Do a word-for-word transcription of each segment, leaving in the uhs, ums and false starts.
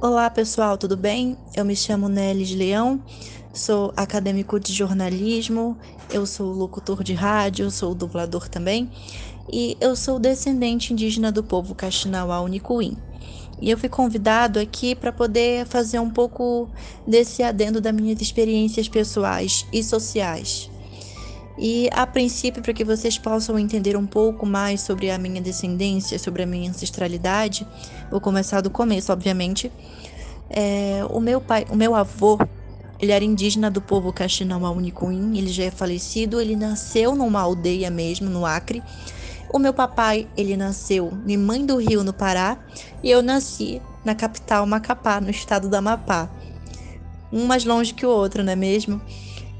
Olá pessoal, tudo bem? Eu me chamo Nelly Leão, sou acadêmico de jornalismo, eu sou locutor de rádio, sou dublador também e eu sou descendente indígena do povo Kaxinawá Huni Kuin. E eu fui convidado aqui para poder fazer um pouco desse adendo das minhas experiências pessoais e sociais. E a princípio, para que vocês possam entender um pouco mais sobre a minha descendência, sobre a minha ancestralidade, vou começar do começo, obviamente. É, o meu pai, o meu avô, ele era indígena do povo Kaxinawá Huni Kuin, ele já é falecido, ele nasceu numa aldeia mesmo, no Acre. O meu papai, ele nasceu em Mãe do Rio, no Pará, e eu nasci na capital Macapá, no estado do Amapá. Um mais longe que o outro, não é mesmo?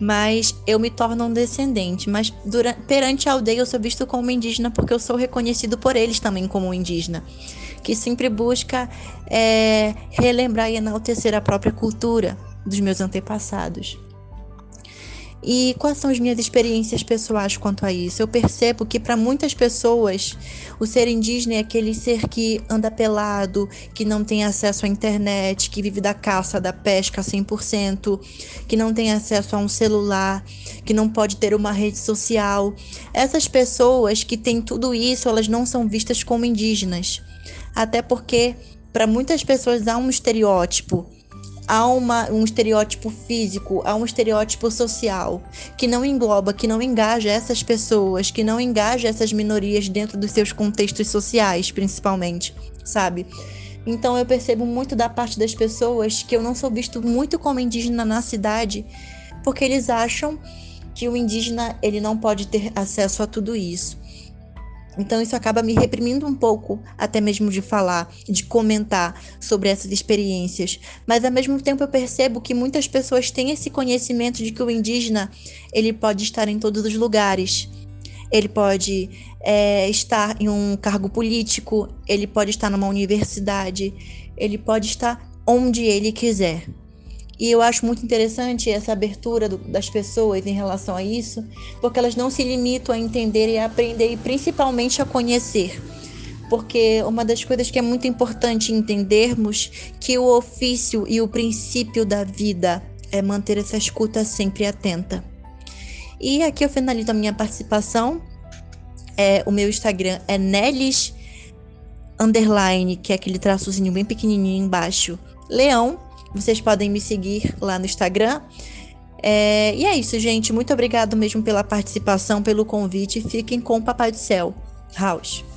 Mas eu me torno um descendente, mas durante, perante a aldeia eu sou visto como indígena porque eu sou reconhecido por eles também como indígena, que sempre busca é, relembrar e enaltecer a própria cultura dos meus antepassados. E quais são as minhas experiências pessoais quanto a isso? Eu percebo que para muitas pessoas o ser indígena é aquele ser que anda pelado, que não tem acesso à internet, que vive da caça, da pesca cem por cento, que não tem acesso a um celular, que não pode ter uma rede social. Essas pessoas que têm tudo isso, elas não são vistas como indígenas. Até porque para muitas pessoas há um estereótipo. Há uma, um estereótipo físico, há um estereótipo social que não engloba, que não engaja essas pessoas, que não engaja essas minorias dentro dos seus contextos sociais, principalmente, sabe? Então eu percebo muito da parte das pessoas que eu não sou visto muito como indígena na cidade, porque eles acham que o indígena ele não pode ter acesso a tudo isso. Então isso acaba me reprimindo um pouco, até mesmo de falar, de comentar sobre essas experiências. Mas ao mesmo tempo eu percebo que muitas pessoas têm esse conhecimento de que o indígena, ele pode estar em todos os lugares. Ele pode é, estar em um cargo político, ele pode estar numa universidade, ele pode estar onde ele quiser. E eu acho muito interessante essa abertura do, das pessoas em relação a isso, porque elas não se limitam a entender e a aprender, e principalmente a conhecer. Porque uma das coisas que é muito importante entendermos que o ofício e o princípio da vida é manter essa escuta sempre atenta. E aqui eu finalizo a minha participação. É, o meu Instagram é Nelis, underline, que é aquele traçozinho bem pequenininho embaixo, Leão. Vocês podem me seguir lá no Instagram. É, e é isso, gente. Muito obrigado mesmo pela participação, pelo convite. Fiquem com o Papai do Céu. House.